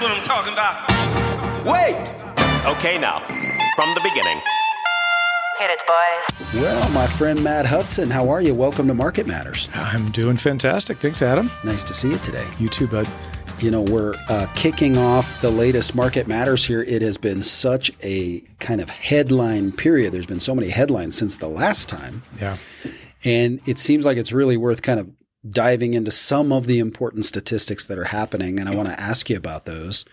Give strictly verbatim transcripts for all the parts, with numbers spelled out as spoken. That's what I'm talking about. Wait! Okay, now, from the beginning. Hit it, boys. Well, my friend Matt Hudson, how are you? Welcome to Market Matters. I'm doing fantastic. Thanks, Adam. Nice to see you today. You too, bud. You know, we're uh, kicking off the latest Market Matters here. It has been such a kind of headline period. There's been so many headlines since the last time. Yeah. And it seems like it's really worth kind of diving into some of the important statistics that are happening. And I want to ask you about those.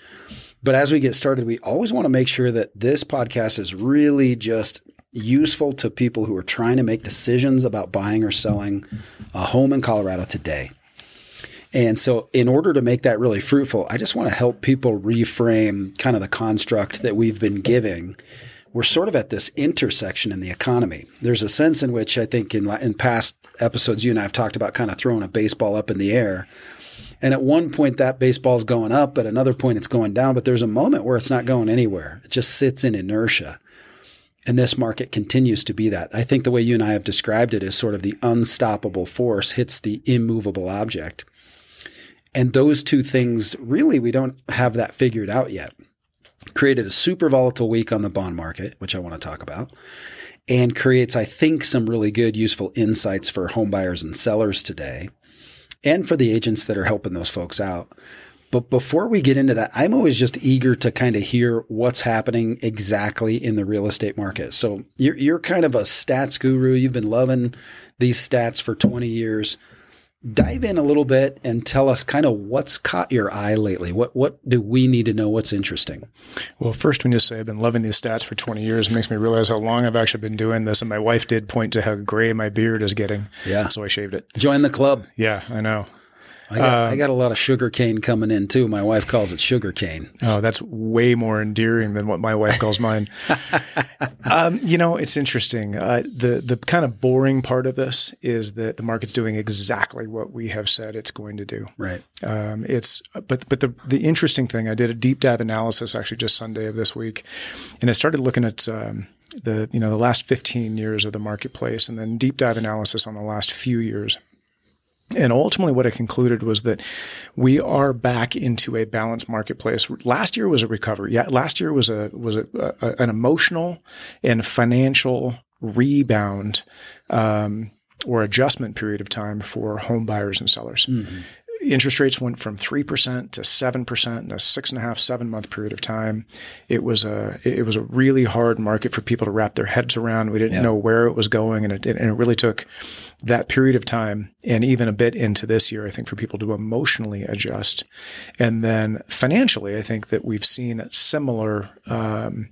But as we get started, we always want to make sure that this podcast is really just useful to people who are trying to make decisions about buying or selling a home in Colorado today. And so in order to make that really fruitful, I just want to help people reframe kind of the construct that we've been giving. We're sort of at this intersection in the economy. There's a sense in which I think in, in past episodes, you and I have talked about kind of throwing a baseball up in the air. And at one point that baseball's going up, at another point it's going down, but there's a moment where it's not going anywhere. It just sits in inertia. And this market continues to be that. I think the way you and I have described it is sort of the unstoppable force hits the immovable object. And those two things, really, we don't have that figured out yet. Created a super volatile week on the bond market, which I want to talk about, and creates, I think, some really good, useful insights for home buyers and sellers today, and for the agents that are helping those folks out. But before we get into that, I'm always just eager to kind of hear what's happening exactly in the real estate market. So you're, you're kind of a stats guru. You've been loving these stats for twenty years. Dive in a little bit and tell us kind of what's caught your eye lately. What what do we need to know? What's interesting? Well, first, when you say I've been loving these stats for twenty years, it makes me realize how long I've actually been doing this. And my wife did point to how gray my beard is getting. Yeah. So I shaved it. Join the club. Yeah, I know. I got, um, I got a lot of sugar cane coming in too. My wife calls it sugar cane. Oh, that's way more endearing than what my wife calls mine. um, you know, it's interesting. Uh, the the kind of boring part of this is that the market's doing exactly what we have said it's going to do. Right. Um, it's but but the the interesting thing, I did a deep dive analysis actually just Sunday of this week, and I started looking at um, the you know the last fifteen years of the marketplace, and then deep dive analysis on the last few years. And ultimately what I concluded was that we are back into a balanced marketplace. Last year was a recovery. Yeah, last year was a was a, a, an emotional and financial rebound um, or adjustment period of time for home buyers and sellers. Mm-hmm. Interest rates went from three percent to seven percent in a six and a half, seven month period of time. It was a, it was a really hard market for people to wrap their heads around. We didn't yeah. know where it was going. And it, and it really took that period of time and even a bit into this year, I think, for people to emotionally adjust. And then financially, I think that we've seen similar, um,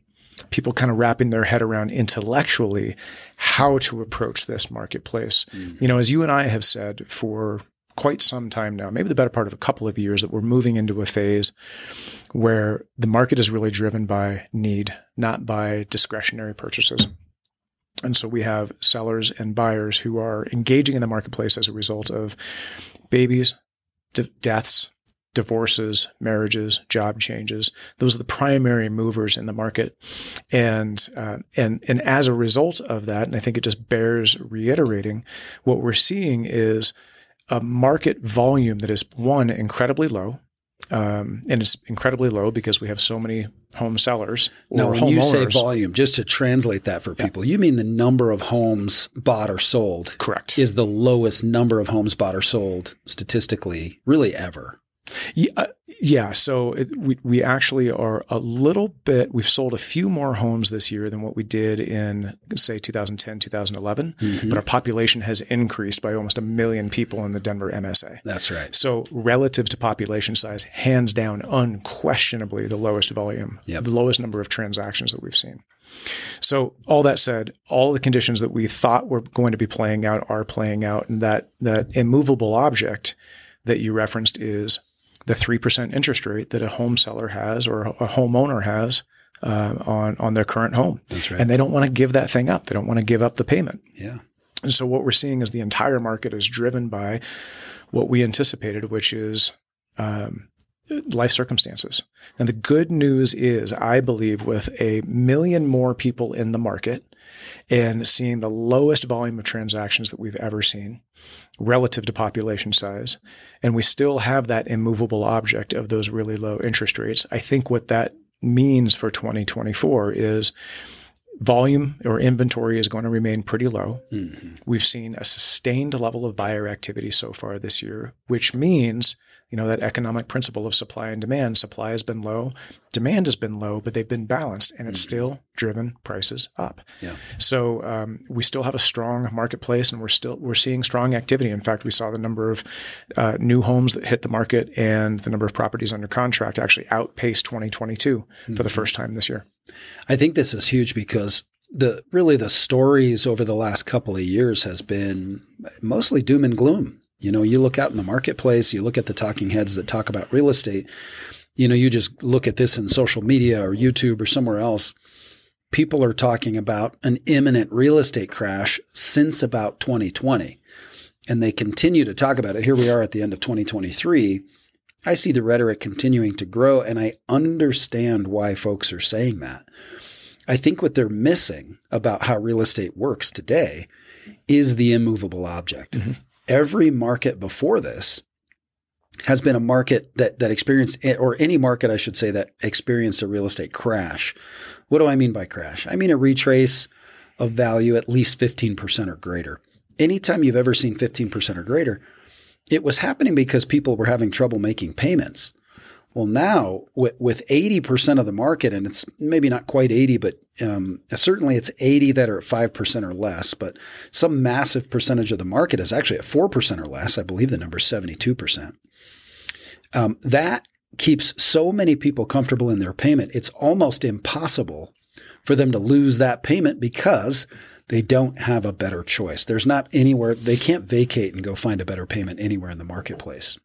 people kind of wrapping their head around intellectually how to approach this marketplace. Mm-hmm. You know, as you and I have said for quite some time now, maybe the better part of a couple of years, that we're moving into a phase where the market is really driven by need, not by discretionary purchases. And so we have sellers and buyers who are engaging in the marketplace as a result of babies, d- deaths, divorces, marriages, job changes. Those are the primary movers in the market. And, uh, and, and as a result of that, and I think it just bears reiterating, what we're seeing is a market volume that is, one, incredibly low, um, and it's incredibly low because we have so many home sellers. No, when you say volume, just to translate that for people, yeah. you mean the number of homes bought or sold. Correct. Is the lowest number of homes bought or sold statistically really ever. Yeah. Uh, yeah. So it, we, we actually are a little bit, we've sold a few more homes this year than what we did in, say, two thousand ten, two thousand eleven, mm-hmm. but our population has increased by almost a million people in the Denver M S A. That's right. So relative to population size, hands down, unquestionably the lowest volume, yep. the lowest number of transactions that we've seen. So all that said, all the conditions that we thought were going to be playing out are playing out, and that, that immovable object that you referenced is the three percent interest rate that a home seller has or a homeowner has uh, on, on their current home. That's right. And they don't want to give that thing up. They don't want to give up the payment. Yeah. And so what we're seeing is the entire market is driven by what we anticipated, which is um, life circumstances. And the good news is, I believe, with a million more people in the market and seeing the lowest volume of transactions that we've ever seen, relative to population size. And we still have that immovable object of those really low interest rates. I think what that means for twenty twenty-four is volume or inventory is going to remain pretty low. Mm-hmm. We've seen a sustained level of buyer activity so far this year, which means, you know, that economic principle of supply and demand. Supply has been low, demand has been low, but they've been balanced, and it's mm-hmm. still driven prices up. Yeah. So um, we still have a strong marketplace, and we're still we're seeing strong activity. In fact, we saw the number of uh, new homes that hit the market and the number of properties under contract actually outpace twenty twenty-two mm-hmm. for the first time this year. I think this is huge because the really the stories over the last couple of years has been mostly doom and gloom. You know, you look out in the marketplace, you look at the talking heads that talk about real estate, you know, you just look at this in social media or YouTube or somewhere else. People are talking about an imminent real estate crash since about twenty twenty, and they continue to talk about it. Here we are at the end of twenty twenty-three. I see the rhetoric continuing to grow, and I understand why folks are saying that. I think what they're missing about how real estate works today is the immovable object. Mm-hmm. Every market before this has been a market that that experienced, or any market, I should say, that experienced a real estate crash. What do I mean by crash? I mean a retrace of value at least fifteen percent or greater. Anytime you've ever seen fifteen percent or greater, it was happening because people were having trouble making payments. Well, now with, with eighty percent of the market, and it's maybe not quite eighty, but um, certainly it's eighty that are at five percent or less, but some massive percentage of the market is actually at four percent or less. I believe the number is seventy-two percent. Um, that keeps so many people comfortable in their payment. It's almost impossible for them to lose that payment because they don't have a better choice. There's not anywhere, they can't vacate and go find a better payment anywhere in the marketplace.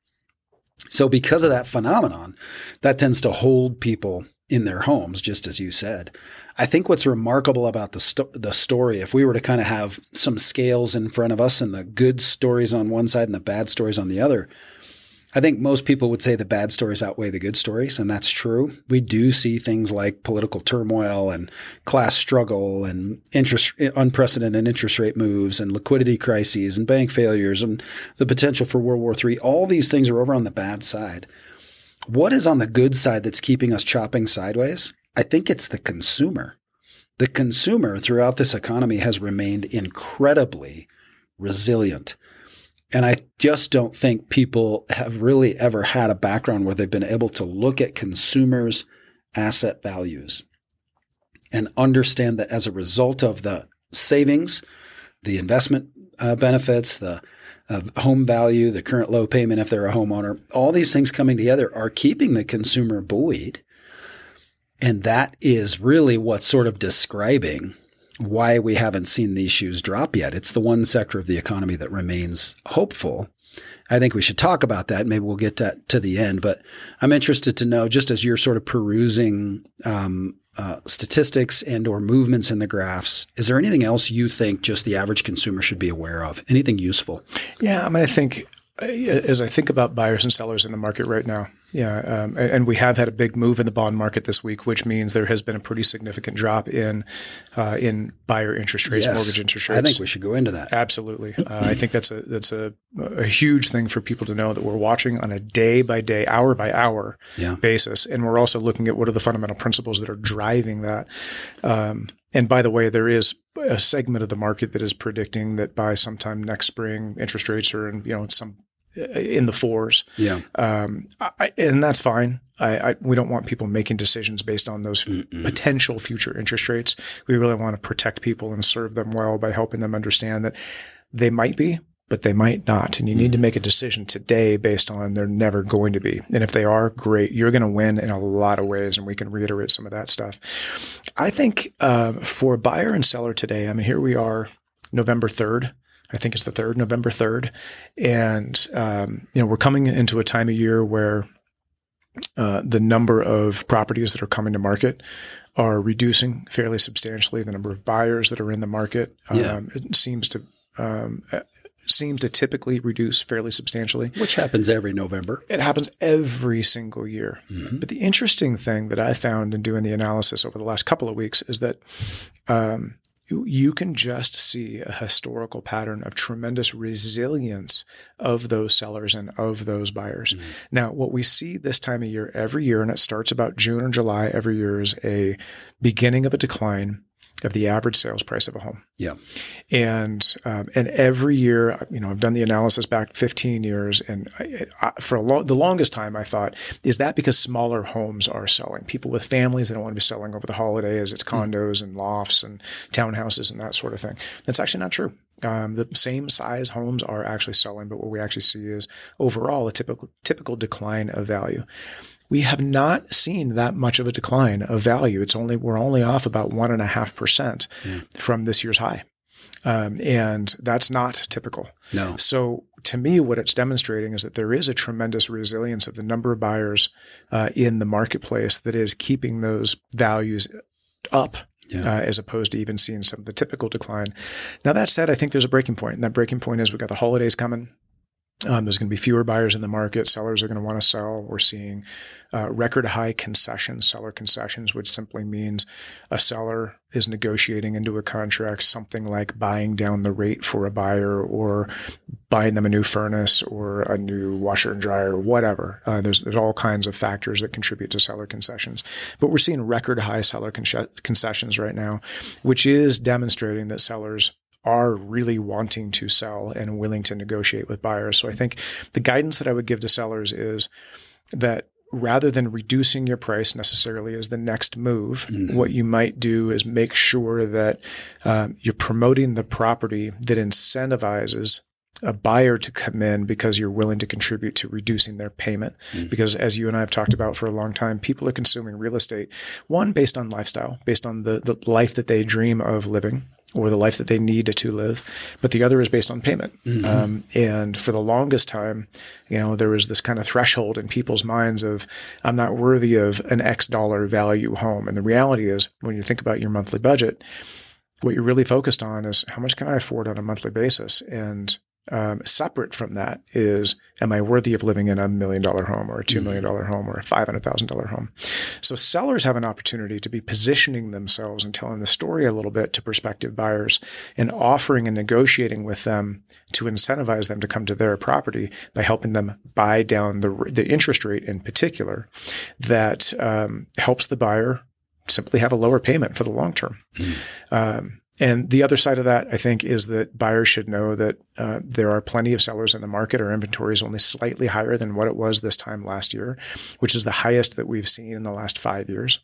So because of that phenomenon, that tends to hold people in their homes, just as you said. I think what's remarkable about the sto- the story, if we were to kind of have some scales in front of us and the good stories on one side and the bad stories on the other, I think most people would say the bad stories outweigh the good stories, and that's true. We do see things like political turmoil and class struggle and interest, unprecedented interest rate moves and liquidity crises and bank failures and the potential for World War Three. All these things are over on the bad side. What is on the good side that's keeping us chopping sideways? I think it's the consumer. The consumer throughout this economy has remained incredibly resilient. And I just don't think people have really ever had a background where they've been able to look at consumers' asset values and understand that as a result of the savings, the investment uh, benefits, the uh, home value, the current low payment if they're a homeowner, all these things coming together are keeping the consumer buoyed. And that is really what's sort of describing why we haven't seen these shoes drop yet. It's the one sector of the economy that remains hopeful. I think we should talk about that. Maybe we'll get that to the end, but I'm interested to know, just as you're sort of perusing um, uh, statistics and or movements in the graphs, is there anything else you think just the average consumer should be aware of? Anything useful? Yeah. I mean, I think as I think about buyers and sellers in the market right now, Yeah. Um, and we have had a big move in the bond market this week, which means there has been a pretty significant drop in uh, in buyer interest rates, yes. mortgage interest rates. I think we should go into that. Absolutely. Uh, I think that's a that's a, a huge thing for people to know, that we're watching on a day by day, hour by hour yeah. basis. And we're also looking at what are the fundamental principles that are driving that. Um, and by the way, there is a segment of the market that is predicting that by sometime next spring, interest rates are in, you know, some in the fours. Yeah. Um, I, and that's fine. I, I, we don't want people making decisions based on those Mm-mm. potential future interest rates. We really want to protect people and serve them well by helping them understand that they might be, but they might not. And you mm-hmm. need to make a decision today based on they're never going to be. And if they are, great, you're going to win in a lot of ways. And we can reiterate some of that stuff. I think uh, for buyer and seller today, I mean, here we are, November third. I think it's the third, November third. And, um, you know, we're coming into a time of year where uh, the number of properties that are coming to market are reducing fairly substantially. The number of buyers that are in the market um, yeah. it seems to um, seems to typically reduce fairly substantially. Which happens every November. It happens every single year. Mm-hmm. But the interesting thing that I found in doing the analysis over the last couple of weeks is that um, – you can just see a historical pattern of tremendous resilience of those sellers and of those buyers. Mm-hmm. Now, what we see this time of year every year, and it starts about June or July every year, is a beginning of a decline of the average sales price of a home. Yeah. And um, and every year, you know, I've done the analysis back fifteen years, and I, I, for a lo- the longest time I thought, is that because smaller homes are selling? People with families, they don't want to be selling over the holidays. It's condos mm. and lofts and townhouses and that sort of thing. That's actually not true. Um, the same size homes are actually selling, but what we actually see is overall a typical typical decline of value. We have not seen that much of a decline of value. It's only, we're only off about one and a half percent from this year's high. Um, and that's not typical. No. So to me, what it's demonstrating is that there is a tremendous resilience of the number of buyers uh, in the marketplace that is keeping those values up. Yeah. Uh, as opposed to even seeing some of the typical decline. Now, that said, I think there's a breaking point. And that breaking point is we've got the holidays coming. Um, there's going to be fewer buyers in the market. Sellers are going to want to sell. We're seeing uh, record high concessions, seller concessions, which simply means a seller is negotiating into a contract something like buying down the rate for a buyer, or buying them a new furnace or a new washer and dryer or whatever. Uh, there's there's all kinds of factors that contribute to seller concessions. But we're seeing record high seller con- concessions right now, which is demonstrating that sellers are really wanting to sell and willing to negotiate with buyers. So I think the guidance that I would give to sellers is that rather than reducing your price necessarily as the next move, mm-hmm. what you might do is make sure that um, you're promoting the property that incentivizes a buyer to come in because you're willing to contribute to reducing their payment. Mm. Because as you and I have talked about for a long time, people are consuming real estate, one, based on lifestyle, based on the, the life that they dream of living or the life that they need to live. But the other is based on payment. Mm-hmm. Um, and for the longest time, you know, there was this kind of threshold in people's minds of, I'm not worthy of an X dollar value home. And the reality is, when you think about your monthly budget, what you're really focused on is how much can I afford on a monthly basis? And Um, separate from that is, am I worthy of living in a million dollar home or a two million dollar home or a five hundred thousand dollars home? So sellers have an opportunity to be positioning themselves and telling the story a little bit to prospective buyers and offering and negotiating with them to incentivize them to come to their property by helping them buy down the, the interest rate in particular that um, helps the buyer simply have a lower payment for the long term. Mm. Um, And the other side of that, I think, is that buyers should know that uh, there are plenty of sellers in the market. Our inventory is only slightly higher than what it was this time last year, which is the highest that we've seen in the last five years.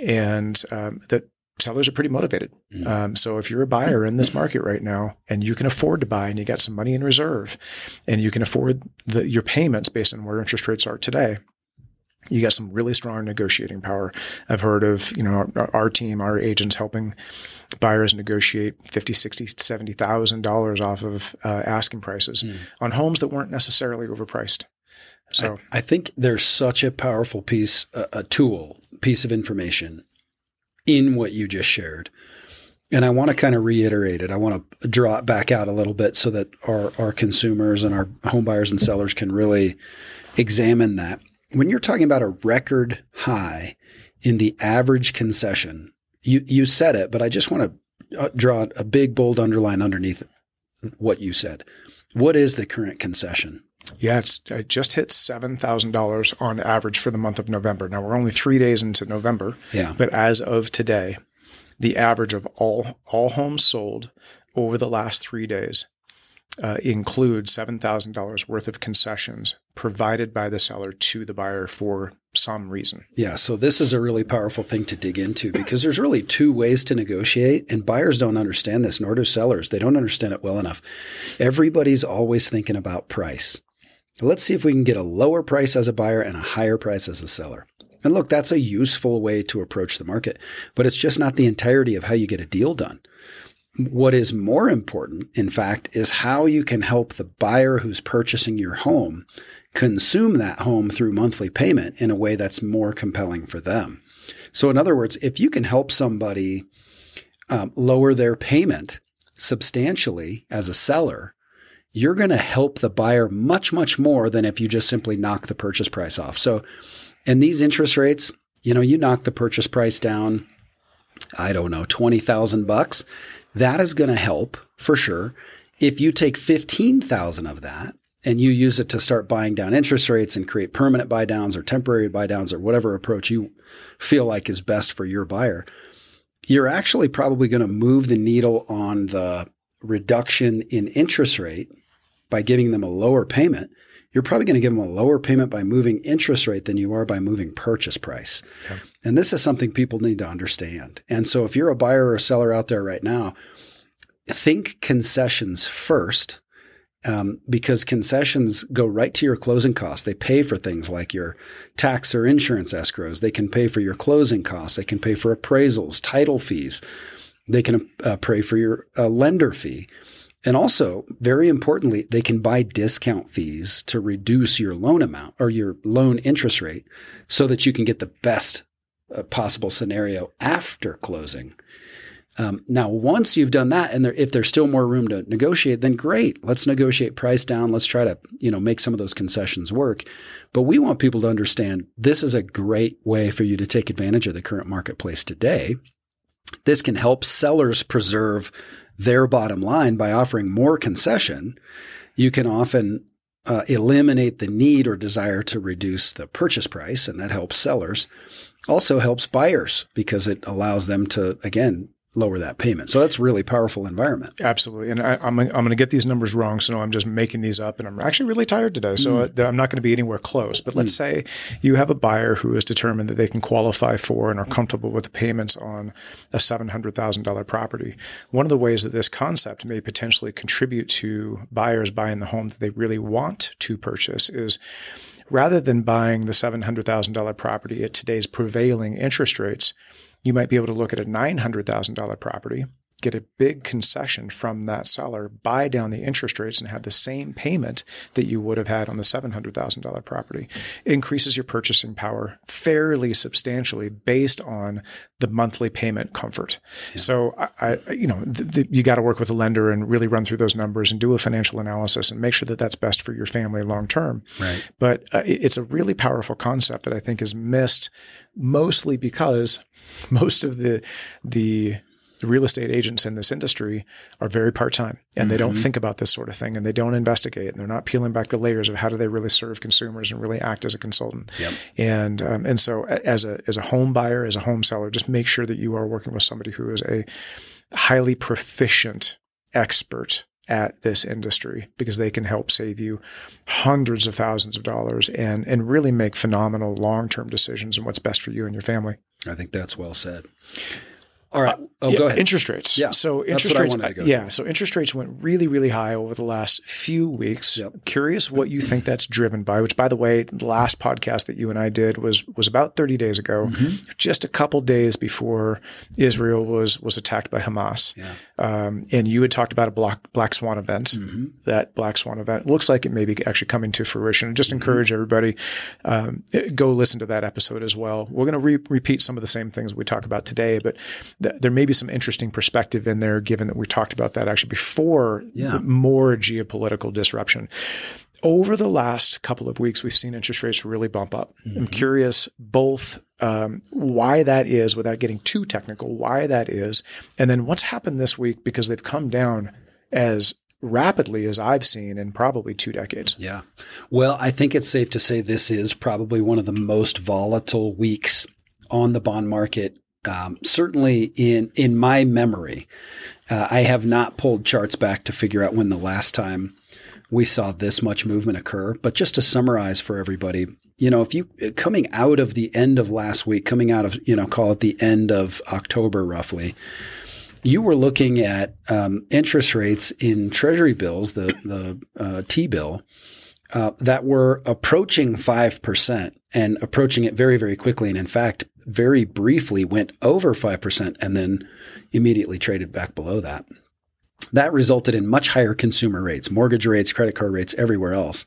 And um, that sellers are pretty motivated. Mm-hmm. Um, so if you're a buyer in this market right now and you can afford to buy and you got some money in reserve and you can afford the, your payments based on where interest rates are today, you got some really strong negotiating power. I've heard of, you know, our, our team, our agents helping buyers negotiate fifty thousand dollars, sixty thousand dollars, seventy thousand dollars off of uh, asking prices mm. on homes that weren't necessarily overpriced. So I, I think there's such a powerful piece, a, a tool, piece of information in what you just shared. And I want to kind of reiterate it. I want to draw it back out a little bit so that our, our consumers and our home buyers and sellers can really examine that. When you're talking about a record high in the average concession, you, you said it, but I just want to draw a big, bold underline underneath what you said. What is the current concession? Yeah, it's, it just hit seven thousand dollars on average for the month of November. Now, we're only three days into November, yeah. but as of today, the average of all, all homes sold over the last three days Uh, includes seven thousand dollars worth of concessions provided by the seller to the buyer for some reason. Yeah. So this is a really powerful thing to dig into because there's really two ways to negotiate, and buyers don't understand this, nor do sellers. They don't understand it well enough. Everybody's always thinking about price. Let's see if we can get a lower price as a buyer and a higher price as a seller. And look, that's a useful way to approach the market, but it's just not the entirety of how you get a deal done. What is more important, in fact, is how you can help the buyer who's purchasing your home consume that home through monthly payment in a way that's more compelling for them. So in other words, if you can help somebody um, lower their payment substantially as a seller, you're going to help the buyer much, much more than if you just simply knock the purchase price off. So in these interest rates, you know, you knock the purchase price down I don't know, twenty thousand bucks, that is going to help for sure. If you take fifteen thousand of that and you use it to start buying down interest rates and create permanent buy downs or temporary buy downs or whatever approach you feel like is best for your buyer, you're actually probably going to move the needle on the reduction in interest rate by giving them a lower payment. You're probably going to give them a lower payment by moving interest rate than you are by moving purchase price. Yeah. And this is something people need to understand. And so if you're a buyer or seller out there right now, think concessions first, um, because concessions go right to your closing costs. They pay for things like your tax or insurance escrows. They can pay for your closing costs. They can pay for appraisals, title fees. They can uh, pay for your uh, lender fee. And also, very importantly, they can buy discount fees to reduce your loan amount or your loan interest rate so that you can get the best uh, possible scenario after closing. Um, now, once you've done that, and there, if there's still more room to negotiate, then great. Let's negotiate price down. Let's try to, you know, make some of those concessions work. But we want people to understand this is a great way for you to take advantage of the current marketplace today. This can help sellers preserve their bottom line by offering more concession. You can often uh, eliminate the need or desire to reduce the purchase price, and that helps sellers. Also helps buyers because it allows them to, again, lower that payment. So that's a really powerful environment. Absolutely. And I, I'm, I'm going to get these numbers wrong. So I'm just making these up, and I'm actually really tired today. So mm. I'm not going to be anywhere close. But let's mm. say you have a buyer who is determined that they can qualify for and are comfortable with the payments on a seven hundred thousand dollars property. One of the ways that this concept may potentially contribute to buyers buying the home that they really want to purchase is, rather than buying the seven hundred thousand dollars property at today's prevailing interest rates, you might be able to look at a nine hundred thousand dollars property, get a big concession from that seller, buy down the interest rates, and have the same payment that you would have had on the seven hundred thousand dollars property. Increases your purchasing power fairly substantially based on the monthly payment comfort. Yeah. So, I, I, you know, the, the, you got to work with a lender and really run through those numbers and do a financial analysis and make sure that that's best for your family long term. Right. But uh, it, it's a really powerful concept that I think is missed mostly because most of the the The real estate agents in this industry are very part-time, and mm-hmm. they don't think about this sort of thing, and they don't investigate, and they're not peeling back the layers of how do they really serve consumers and really act as a consultant. Yep. And um, and so as a as a home buyer, as a home seller, just make sure that you are working with somebody who is a highly proficient expert at this industry, because they can help save you hundreds of thousands of dollars and and really make phenomenal long-term decisions on what's best for you and your family. I think that's well said. All right. Oh, yeah, go ahead. Interest rates. Yeah. So interest rates. Yeah. To. So interest rates went really, really high over the last few weeks. Yep. Curious what you think that's driven by, which, by the way, the last podcast that you and I did was, was about thirty days ago, mm-hmm. just a couple days before Israel was, was attacked by Hamas. Yeah. Um, and you had talked about a black, black swan event. Mm-hmm. That black swan event looks like it may be actually coming to fruition. Just mm-hmm. encourage everybody, um, go listen to that episode as well. We're going to re- repeat some of the same things we talk about today, but there may be some interesting perspective in there, given that we talked about that actually before yeah. more geopolitical disruption. Over the last couple of weeks, we've seen interest rates really bump up. Mm-hmm. I'm curious both um, why that is, without getting too technical, why that is, and then what's happened this week, because they've come down as rapidly as I've seen in probably two decades. Yeah. Well, I think it's safe to say this is probably one of the most volatile weeks on the bond market. Um, certainly in, in my memory, uh, I have not pulled charts back to figure out when the last time we saw this much movement occur. But just to summarize for everybody, you know, if you coming out of the end of last week, coming out of, you know, call it the end of October, roughly, you were looking at um, interest rates in treasury bills, the, the uh, T-bill, uh, that were approaching five percent and approaching it very, very quickly. And in fact, very briefly went over five percent and then immediately traded back below that. That resulted in much higher consumer rates, mortgage rates, credit card rates, everywhere else.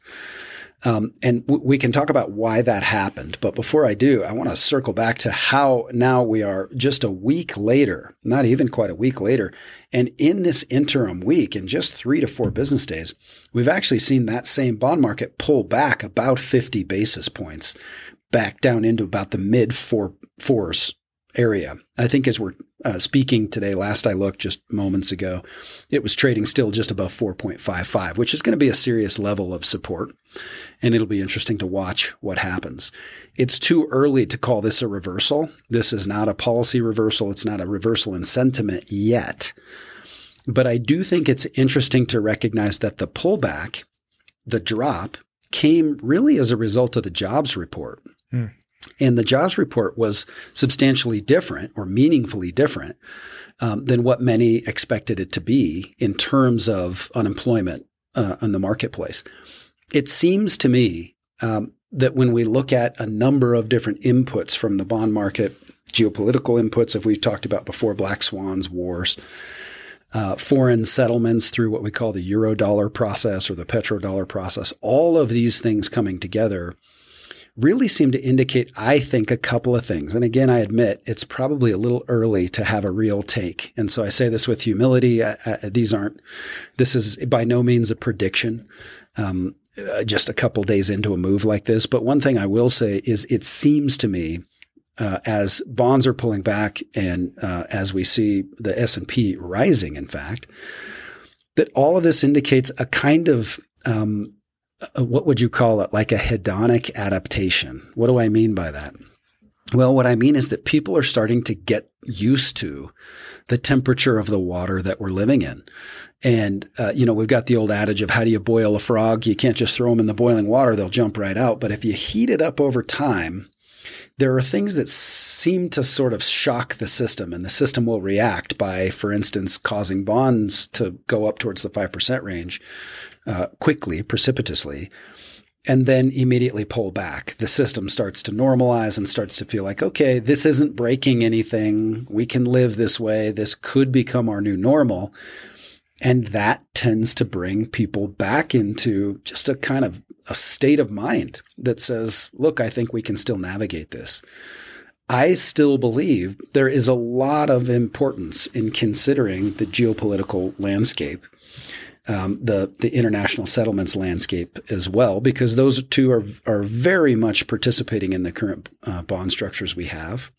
Um, and w- we can talk about why that happened. But before I do, I want to circle back to how now we are just a week later, not even quite a week later. And in this interim week, in just three to four business days, we've actually seen that same bond market pull back about fifty basis points back down into about the mid four fours area. I think as we're uh, speaking today, last I looked just moments ago, it was trading still just above four point five five, which is going to be a serious level of support. And it'll be interesting to watch what happens. It's too early to call this a reversal. This is not a policy reversal. It's not a reversal in sentiment yet. But I do think it's interesting to recognize that the pullback, the drop, came really as a result of the jobs report. Mm. And the jobs report was substantially different or meaningfully different um, than what many expected it to be in terms of unemployment uh, on the marketplace. It seems to me um, that when we look at a number of different inputs from the bond market, geopolitical inputs, as we've talked about before, black swans, wars, Uh, foreign settlements through what we call the eurodollar process or the petrodollar process, all of these things coming together really seem to indicate, I think, a couple of things. And again, I admit it's probably a little early to have a real take. And so I say this with humility. I, I, these aren't, this is by no means a prediction, um, uh, just a couple days into a move like this. But one thing I will say is it seems to me Uh, as bonds are pulling back and uh, as we see the S and P rising, in fact, that all of this indicates a kind of, um, a, what would you call it, like a hedonic adaptation. What do I mean by that? Well, what I mean is that people are starting to get used to the temperature of the water that we're living in. And, uh, you know, we've got the old adage of how do you boil a frog? You can't just throw them in the boiling water. They'll jump right out. But if you heat it up over time, there are things that seem to sort of shock the system, and the system will react by, for instance, causing bonds to go up towards the five percent range uh, quickly, precipitously, and then immediately pull back. The system starts to normalize and starts to feel like, okay, this isn't breaking anything. We can live this way. This could become our new normal. And that tends to bring people back into just a kind of a state of mind that says, look, I think we can still navigate this. I still believe there is a lot of importance in considering the geopolitical landscape, um, the, the international settlements landscape as well, because those two are, are very much participating in the current uh, bond structures we have.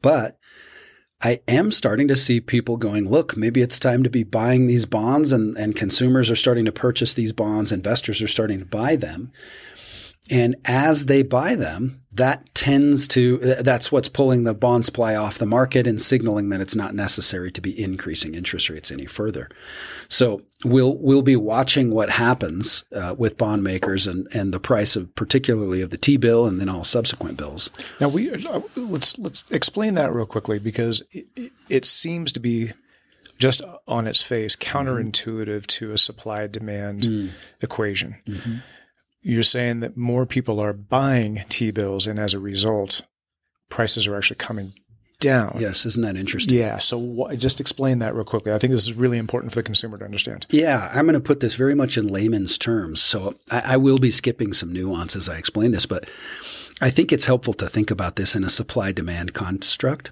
But I am starting to see people going, look, maybe it's time to be buying these bonds, and, and consumers are starting to purchase these bonds. Investors are starting to buy them. And as they buy them, that tends to, that's what's pulling the bond supply off the market and signaling that it's not necessary to be increasing interest rates any further. So we'll, we'll be watching what happens uh, with bond makers and, and the price of particularly of the T-bill and then all subsequent bills. Now we, let's, let's explain that real quickly, because it, it seems to be just on its face counterintuitive mm-hmm. to a supply demand mm. equation. Mm-hmm. You're saying that more people are buying T-bills, and as a result, prices are actually coming down. Yes, isn't that interesting? Yeah. So wh- just explain that real quickly. I think this is really important for the consumer to understand. Yeah, I'm going to put this very much in layman's terms. So I, I will be skipping some nuance as I explain this, but I think it's helpful to think about this in a supply-demand construct.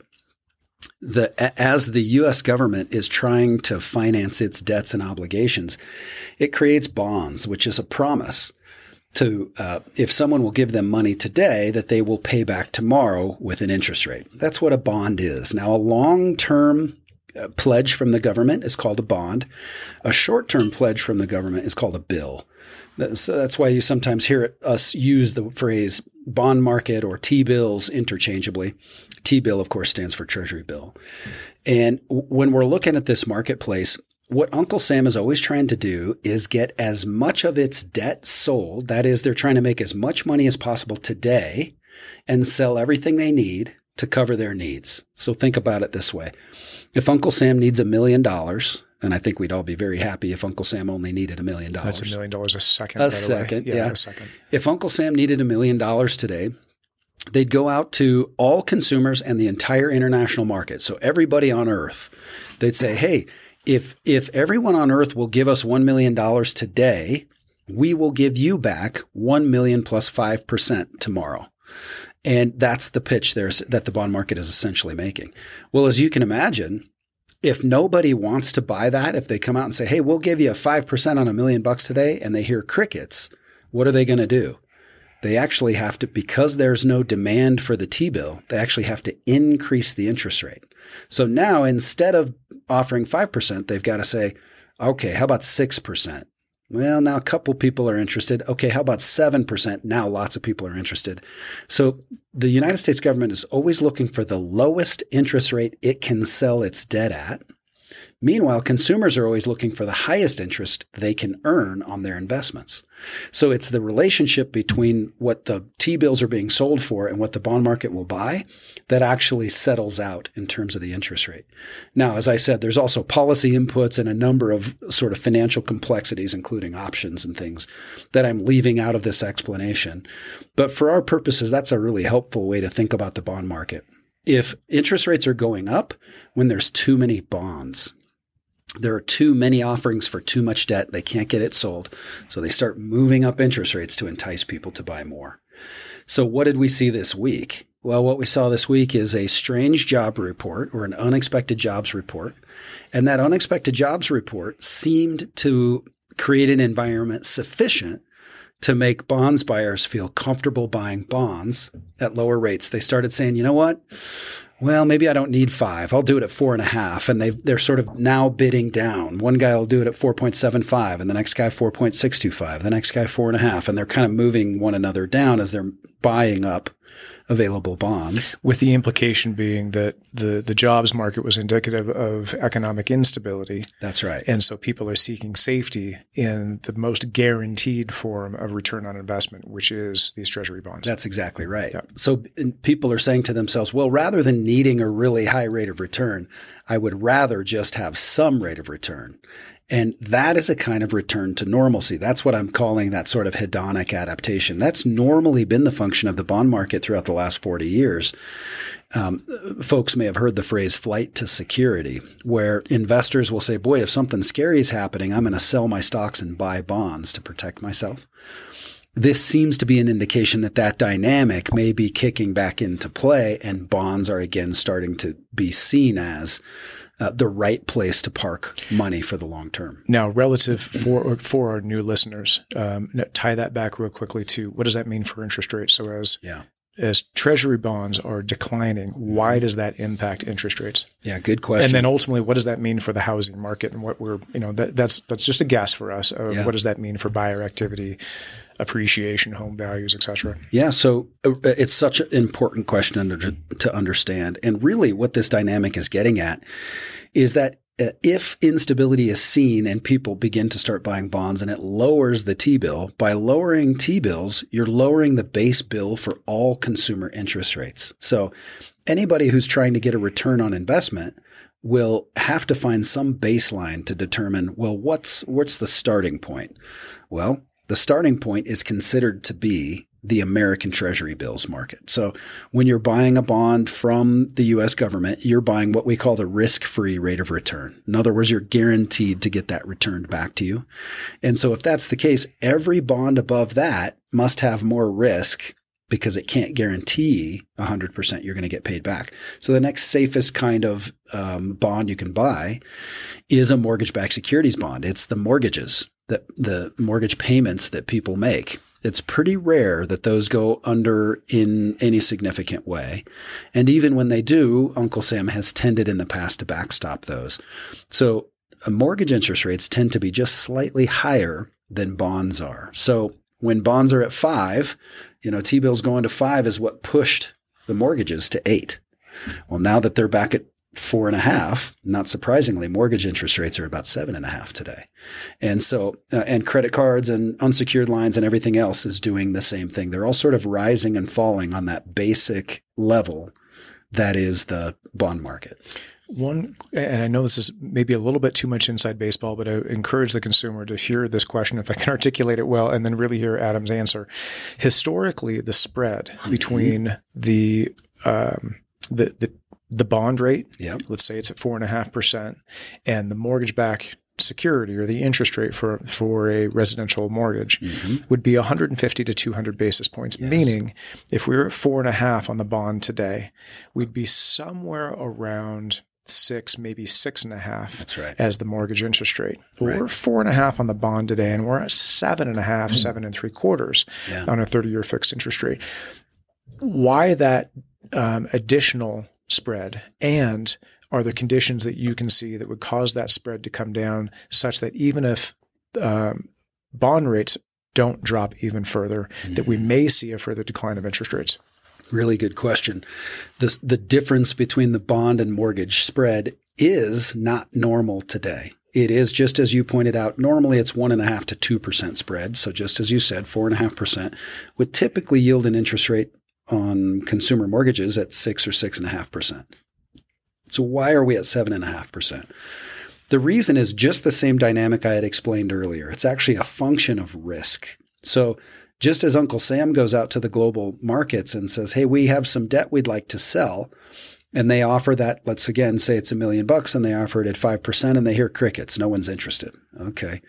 The, as the U S government is trying to finance its debts and obligations, it creates bonds, which is a promise to uh, if someone will give them money today, that they will pay back tomorrow with an interest rate. That's what a bond is. Now, a long-term uh, pledge from the government is called a bond. A short-term pledge from the government is called a bill. So that's why you sometimes hear us use the phrase bond market or T-bills interchangeably. T-bill, of course, stands for Treasury bill. Mm-hmm. And w- when we're looking at this marketplace, what Uncle Sam is always trying to do is get as much of its debt sold. That is, they're trying to make as much money as possible today and sell everything they need to cover their needs. So think about it this way. If Uncle Sam needs a million dollars, and I think we'd all be very happy if Uncle Sam only needed a million dollars. That's a million dollars a second. A right second, away. Yeah, yeah. A second. If Uncle Sam needed a million dollars today, they'd go out to all consumers and the entire international market. So everybody on earth, they'd say, hey, If if everyone on earth will give us one million dollars today, we will give you back one million dollars plus five percent tomorrow. And that's the pitch there that the bond market is essentially making. Well, as you can imagine, if nobody wants to buy that, if they come out and say, hey, we'll give you a five percent on a million bucks today, and they hear crickets, what are they going to do? they actually have to, because there's no demand for the T-bill, they actually have to increase the interest rate. So now instead of offering five percent, they've got to say, okay, how about six percent? Well, now a couple people are interested. Okay, how about seven percent? Now lots of people are interested. So the United States government is always looking for the lowest interest rate it can sell its debt at. Meanwhile, consumers are always looking for the highest interest they can earn on their investments. So it's the relationship between what the T-bills are being sold for and what the bond market will buy that actually settles out in terms of the interest rate. Now, as I said, there's also policy inputs and a number of sort of financial complexities, including options and things that I'm leaving out of this explanation. But for our purposes, that's a really helpful way to think about the bond market. If interest rates are going up when there's too many bonds, there are too many offerings for too much debt. They can't get it sold. So they start moving up interest rates to entice people to buy more. So what did we see this week? Well, what we saw this week is a strange job report or an unexpected jobs report. And that unexpected jobs report seemed to create an environment sufficient to make bonds buyers feel comfortable buying bonds at lower rates. They started saying, you know what? Well, maybe I don't need five. I'll do it at four and a half. And they've, they're sort of now bidding down. One guy will do it at four point seven five and the next guy four point six two five, the next guy four and a half. And they're kind of moving one another down as they're buying up available bonds. With the implication being that the, the jobs market was indicative of economic instability. That's right. And so people are seeking safety in the most guaranteed form of return on investment, which is these treasury bonds. That's exactly right. Yeah. So people are saying to themselves, well, rather than needing a really high rate of return, I would rather just have some rate of return. And that is a kind of return to normalcy. That's what I'm calling that sort of hedonic adaptation. That's normally been the function of the bond market throughout the last forty years. Um, folks may have heard the phrase flight to security, where investors will say, boy, if something scary is happening, I'm going to sell my stocks and buy bonds to protect myself. This seems to be an indication that that dynamic may be kicking back into play, and bonds are again starting to be seen as Uh, the right place to park money for the long term. Now, relative for for our new listeners, um, tie that back real quickly to what does that mean for interest rates? So as yeah. as treasury bonds are declining, why does that impact interest rates? Yeah, good question. And then ultimately, what does that mean for the housing market? And what we're, you know, that, that's that's just a guess for us of yeah. what does that mean for buyer activity, appreciation, home values, et cetera? Yeah. So it's such an important question to understand. And really what this dynamic is getting at is that if instability is seen and people begin to start buying bonds and it lowers the T-bill, by lowering T-bills, you're lowering the base bill for all consumer interest rates. So anybody who's trying to get a return on investment will have to find some baseline to determine, well, what's what's the starting point? Well, the starting point is considered to be the American Treasury bills market. So when you're buying a bond from the U S government, you're buying what we call the risk-free rate of return. In other words, you're guaranteed to get that returned back to you. And so if that's the case, every bond above that must have more risk because it can't guarantee one hundred percent you're going to get paid back. So the next safest kind of um, bond you can buy is a mortgage-backed securities bond. It's the mortgages. The, the mortgage payments that people make. It's pretty rare that those go under in any significant way. And even when they do, Uncle Sam has tended in the past to backstop those. So mortgage interest rates tend to be just slightly higher than bonds are. So when bonds are at five, you know, T-bills going to five is what pushed the mortgages to eight. Well, now that they're back at four and a half, not surprisingly, mortgage interest rates are about seven and a half today. And so, uh, and credit cards and unsecured lines and everything else is doing the same thing. They're all sort of rising and falling on that basic level that is the bond market. One, and I know this is maybe a little bit too much inside baseball, but I encourage the consumer to hear this question if I can articulate it well, and then really hear Adam's answer. Historically, the spread between mm-hmm. the, um, the, the, the bond rate, yep. let's say it's at four and a half percent, and the mortgage-backed security or the interest rate for, for a residential mortgage mm-hmm. would be one hundred fifty to two hundred basis points. Yes. Meaning if we were at four and a half on the bond today, we'd be somewhere around six, maybe six and a half That's right. as the mortgage interest rate. Right. We're four and a half on the bond today, and we're at seven and a half, mm. seven and three quarters yeah. on a thirty-year fixed interest rate. Why that um, additional spread, and are there conditions that you can see that would cause that spread to come down such that even if um, bond rates don't drop even further, mm-hmm. that we may see a further decline of interest rates? Really good question. The, the difference between the bond and mortgage spread is not normal today. It is, just as you pointed out, normally it's one and a half to two percent spread. So just as you said, four and a half percent would typically yield an interest rate on consumer mortgages at six or six and a half percent. So why are we at seven and a half percent? The reason is just the same dynamic I had explained earlier. It's actually a function of risk. So just as Uncle Sam goes out to the global markets and says, hey, we have some debt we'd like to sell, and they offer that, let's again say it's a million bucks and they offer it at five percent and they hear crickets, no one's interested. Okay,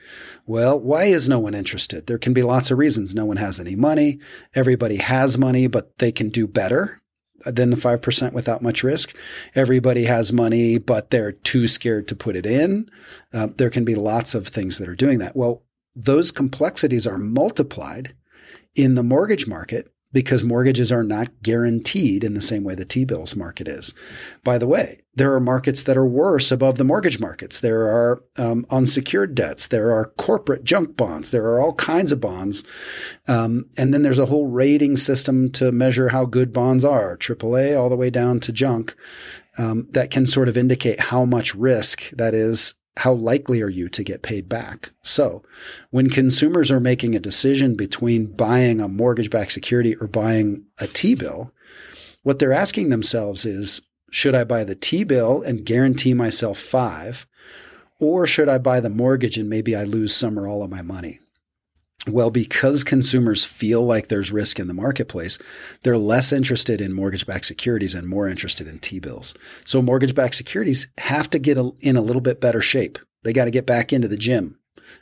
well, why is no one interested? There can be lots of reasons. No one has any money. Everybody has money, but they can do better than the five percent without much risk. Everybody has money, but they're too scared to put it in. Uh, there can be lots of things that are doing that. Well, those complexities are multiplied in the mortgage market because mortgages are not guaranteed in the same way the T-bills market is. By the way, there are markets that are worse above the mortgage markets. There are um, unsecured debts. There are corporate junk bonds. There are all kinds of bonds. Um, and then there's a whole rating system to measure how good bonds are, triple A all the way down to junk, um, that can sort of indicate how much risk that is. How likely are you to get paid back? So when consumers are making a decision between buying a mortgage-backed security or buying a T-bill, what they're asking themselves is, should I buy the T-bill and guarantee myself five, or should I buy the mortgage and maybe I lose some or all of my money? Well, because consumers feel like there's risk in the marketplace, they're less interested in mortgage-backed securities and more interested in T-bills. So mortgage-backed securities have to get a, in a little bit better shape. They got to get back into the gym,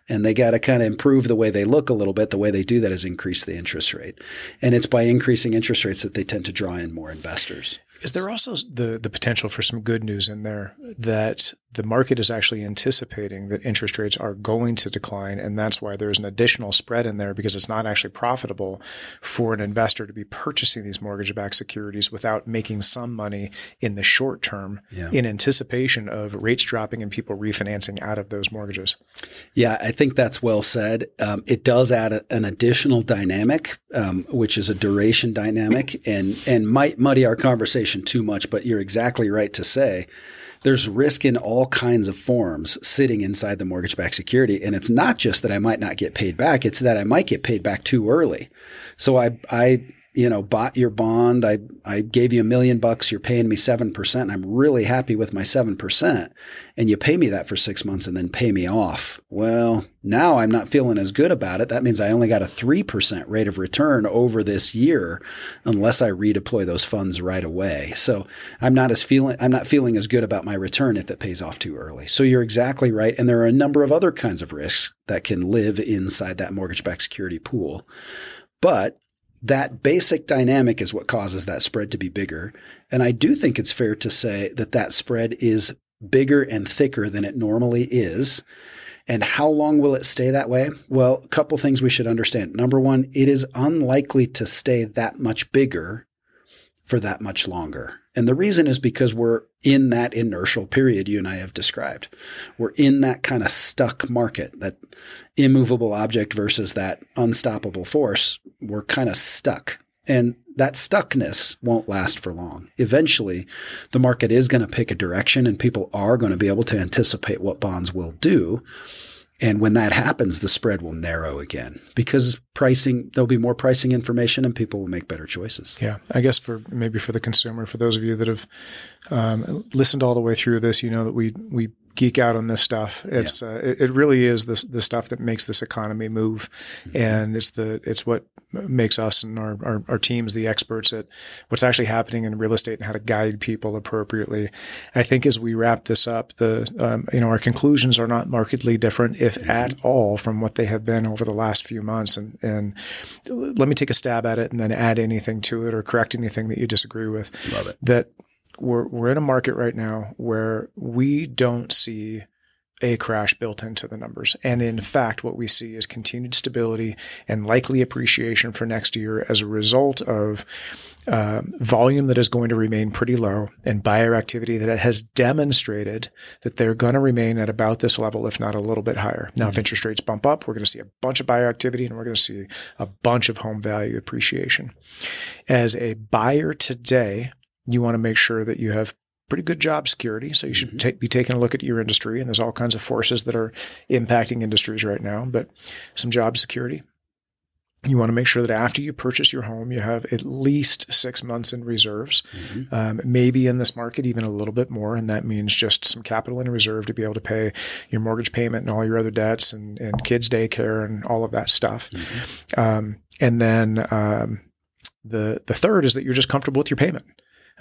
and they got to kind of improve the way they look a little bit. The way they do that is increase the interest rate. And it's by increasing interest rates that they tend to draw in more investors. Is there also the the potential for some good news in there that the market is actually anticipating that interest rates are going to decline, and that's why there's an additional spread in there because it's not actually profitable for an investor to be purchasing these mortgage-backed securities without making some money in the short term yeah. in anticipation of rates dropping and people refinancing out of those mortgages? Yeah, I think that's well said. Um, it does add a, an additional dynamic, um, which is a duration dynamic, and and might muddy our conversation too much, but you're exactly right to say there's risk in all kinds of forms sitting inside the mortgage-backed security. And it's not just that I might not get paid back. It's that I might get paid back too early. So I, I, you know, bought your bond. I, I gave you a million bucks. You're paying me seven percent. And I'm really happy with my seven percent. And you pay me that for six months and then pay me off. Well, now I'm not feeling as good about it. That means I only got a three percent rate of return over this year unless I redeploy those funds right away. So I'm not as feeling, I'm not feeling as good about my return if it pays off too early. So you're exactly right. And there are a number of other kinds of risks that can live inside that mortgage-backed security pool. But that basic dynamic is what causes that spread to be bigger. And I do think it's fair to say that that spread is bigger and thicker than it normally is. And how long will it stay that way? Well, a couple things we should understand. Number one, it is unlikely to stay that much bigger for that much longer. And the reason is because we're in that inertial period you and I have described. We're in that kind of stuck market, that immovable object versus that unstoppable force. We're kind of stuck. And that stuckness won't last for long. Eventually, the market is going to pick a direction and people are going to be able to anticipate what bonds will do. And when that happens, the spread will narrow again because pricing, there'll be more pricing information and people will make better choices. Yeah. I guess for maybe for the consumer, for those of you that have um, listened all the way through this, you know that we we geek out on this stuff. It's yeah. uh, it, it really is the the stuff that makes this economy move. Mm-hmm. And it's the it's what makes us and our, our, our teams the experts at what's actually happening in real estate and how to guide people appropriately. I think as we wrap this up, the um, you know our conclusions are not markedly different, if mm-hmm. at all, from what they have been over the last few months. And And let me take a stab at it and then add anything to it or correct anything that you disagree with. Love it. That we're we're in a market right now where we don't see a crash built into the numbers. And in fact, what we see is continued stability and likely appreciation for next year as a result of uh, volume that is going to remain pretty low and buyer activity that has demonstrated that they're going to remain at about this level, if not a little bit higher. Now, mm-hmm. if interest rates bump up, we're going to see a bunch of buyer activity and we're going to see a bunch of home value appreciation. As a buyer today, you want to make sure that you have pretty good job security. So you should mm-hmm. ta- be taking a look at your industry, and there's all kinds of forces that are impacting industries right now, but some job security. You want to make sure that after you purchase your home, you have at least six months in reserves, mm-hmm. um, maybe in this market, even a little bit more. And that means just some capital in reserve to be able to pay your mortgage payment and all your other debts and, and kids' daycare and all of that stuff. Mm-hmm. Um, and then um, the the third is that you're just comfortable with your payment.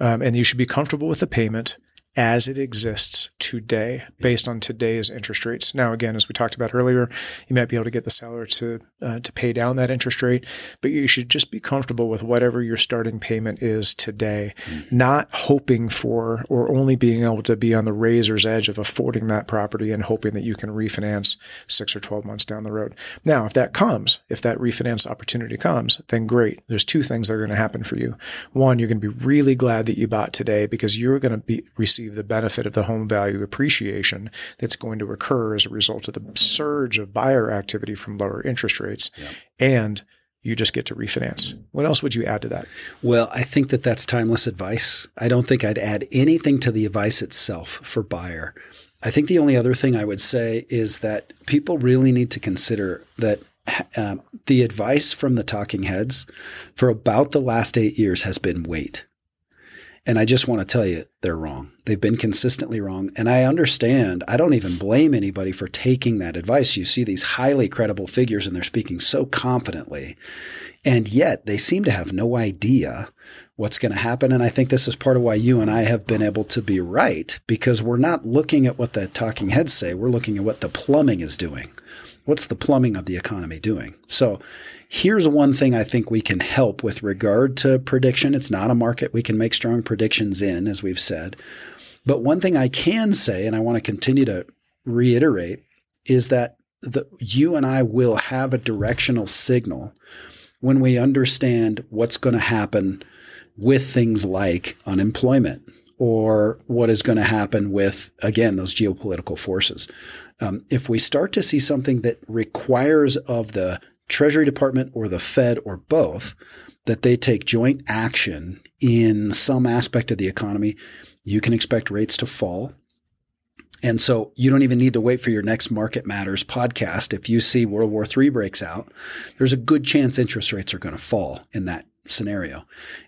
Um, and you should be comfortable with the payment as it exists today based on today's interest rates. Now, again, as we talked about earlier, you might be able to get the seller to uh, to pay down that interest rate, but you should just be comfortable with whatever your starting payment is today, mm-hmm. not hoping for or only being able to be on the razor's edge of affording that property and hoping that you can refinance six or twelve months down the road. Now, if that comes, if that refinance opportunity comes, then great. There's two things that are going to happen for you. One, you're going to be really glad that you bought today because you're going to be receive the benefit of the home value appreciation that's going to occur as a result of the surge of buyer activity from lower interest rates. Yeah. And you just get to refinance. What else would you add to that? Well, I think that that's timeless advice. I don't think I'd add anything to the advice itself for buyer. I think the only other thing I would say is that people really need to consider that um, the advice from the talking heads for about the last eight years has been wait. And I just want to tell you, they're wrong. They've been consistently wrong. And I understand, I don't even blame anybody for taking that advice. You see these highly credible figures and they're speaking so confidently. And yet they seem to have no idea what's going to happen. And I think this is part of why you and I have been able to be right, because we're not looking at what the talking heads say. We're looking at what the plumbing is doing. What's the plumbing of the economy doing? So here's one thing I think we can help with regard to prediction. It's not a market we can make strong predictions in, as we've said. But one thing I can say, and I want to continue to reiterate, is that the, you and I will have a directional signal when we understand what's going to happen with things like unemployment or what is going to happen with, again, those geopolitical forces. Um, if we start to see something that requires of the Treasury Department or the Fed or both, that they take joint action in some aspect of the economy, you can expect rates to fall. And so you don't even need to wait for your next Market Matters podcast. If you see World War Three breaks out, there's a good chance interest rates are going to fall in that scenario.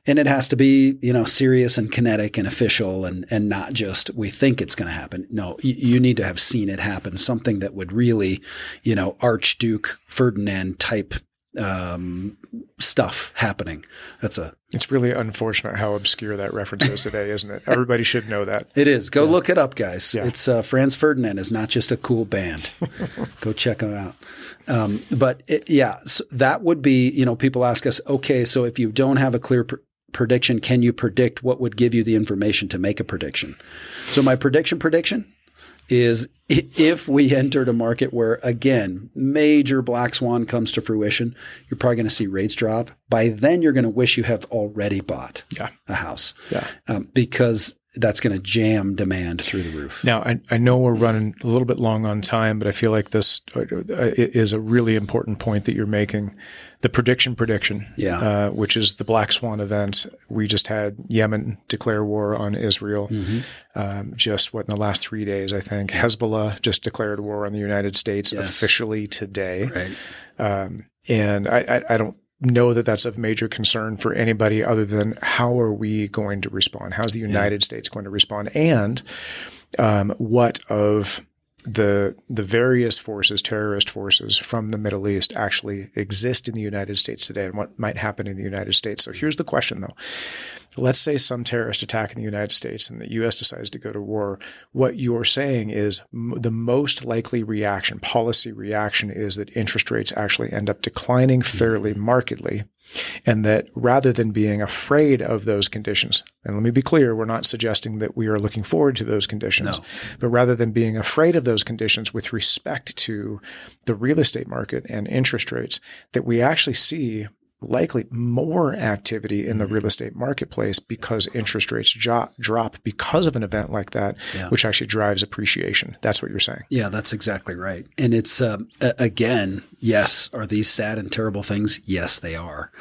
And it has to be, you know, serious and kinetic and official and, and not just, we think it's going to happen. No, you, you need to have seen it happen. Something that would really, you know, Archduke Ferdinand type um, stuff happening. That's a, it's really unfortunate how obscure that reference is today, isn't it? Everybody should know that. It is. Go yeah. look it up, guys. Yeah. It's uh, Franz Ferdinand is not just a cool band. Go check them out. Um, but it, yeah, so that would be, you know, people ask us, okay, so if you don't have a clear pr- prediction, can you predict what would give you the information to make a prediction? So my prediction prediction is if we entered a market where, again, major black swan comes to fruition, you're probably going to see rates drop. By then you're going to wish you have already bought yeah. a house yeah. um, because that's going to jam demand through the roof. Now, I, I know we're running a little bit long on time, but I feel like this is a really important point that you're making. The prediction prediction, yeah. uh, which is the black swan event. We just had Yemen declare war on Israel. Mm-hmm. Um, just what in the last three days, I think. Hezbollah just declared war on the United States yes. officially today. Right. Um, and I, I, I don't know that that's of major concern for anybody other than how are we going to respond? How's the United yeah. States going to respond? And um, what of the the various forces, terrorist forces from the Middle East actually exist in the United States today and what might happen in the United States? So here's the question though. let's say some terrorist attack in the United States and the U S decides to go to war, what you're saying is m- the most likely reaction, policy reaction, is that interest rates actually end up declining fairly markedly. And that rather than being afraid of those conditions, and let me be clear, we're not suggesting that we are looking forward to those conditions, no. but rather than being afraid of those conditions with respect to the real estate market and interest rates, that we actually see likely more activity in the real estate marketplace because interest rates jo- drop because of an event like that, yeah. which actually drives appreciation. That's what you're saying. Yeah, that's exactly right. And it's, um, again, yes, are these sad and terrible things? Yes, they are.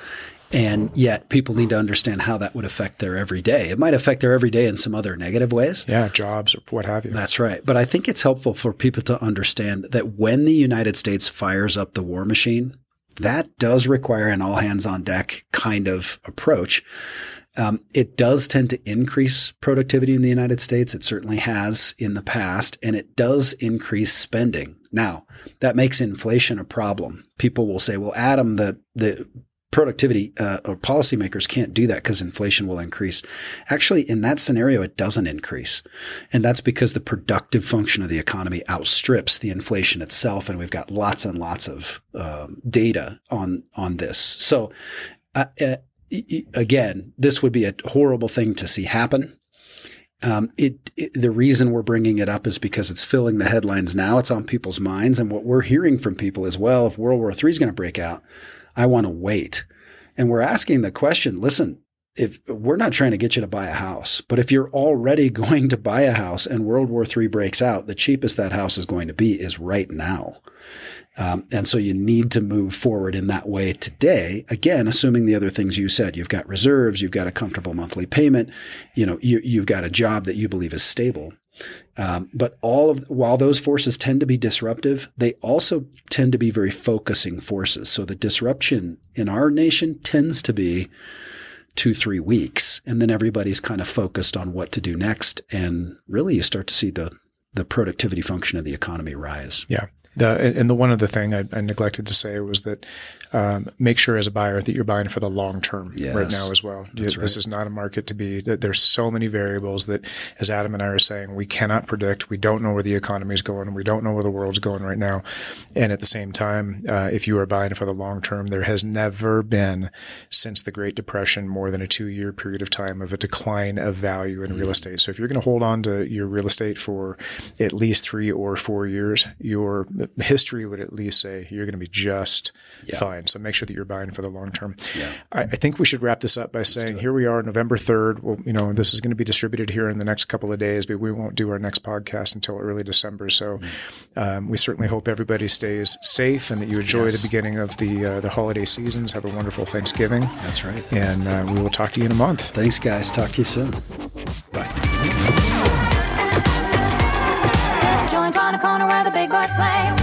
And yet people need to understand how that would affect their everyday. It might affect their everyday in some other negative ways. Yeah, jobs or what have you. That's right. But I think it's helpful for people to understand that when the United States fires up the war machine, that does require an all hands on deck kind of approach. Um, it does tend to increase productivity in the United States. It certainly has in the past, and it does increase spending. Now, that makes inflation a problem. People will say, well, Adam, the, the productivity uh, or policymakers can't do that because inflation will increase. Actually, in that scenario, it doesn't increase. And that's because the productive function of the economy outstrips the inflation itself. And we've got lots and lots of um, data on, on this. So uh, uh, again, this would be a horrible thing to see happen. Um, it, it, the reason we're bringing it up is because it's filling the headlines now. It's on people's minds. And what we're hearing from people is, well, if World War Three is going to break out, I want to wait. And we're asking the question, listen, if we're not trying to get you to buy a house, but if you're already going to buy a house and World War Three breaks out, the cheapest that house is going to be is right now. Um, and so you need to move forward in that way today. Again, assuming the other things you said, you've got reserves, you've got a comfortable monthly payment, you know, you, you've got a job that you believe is stable. Um, but all of while those forces tend to be disruptive, they also tend to be very focusing forces. So the disruption in our nation tends to be two, three weeks. And then everybody's kind of focused on what to do next. And really you start to see the, the productivity function of the economy rise. Yeah. The, and the one other thing I, I neglected to say was that um, make sure as a buyer that you're buying for the long term yes, right now as well. That's right. This is not a market to be – there's so many variables that, as Adam and I are saying, we cannot predict. We don't know where the economy is going. We don't know where the world's going right now. And at the same time, uh, if you are buying for the long term, there has never been since the Great Depression more than a two-year period of time of a decline of value in mm-hmm. real estate. So if you're going to hold on to your real estate for at least three or four years, you're – history would at least say you're going to be just yeah. fine. So make sure that you're buying for the long term. Yeah. I, I think we should wrap this up by Let's saying here we are, November third. Well, you know, this is going to be distributed here in the next couple of days, but we won't do our next podcast until early December. So mm-hmm. um, we certainly hope everybody stays safe and that you enjoy yes. the beginning of the uh, the holiday seasons. Have a wonderful Thanksgiving. That's right. And uh, we will talk to you in a month. Thanks, guys. Talk to you soon. Bye. Join Corner Corner where the big boys play.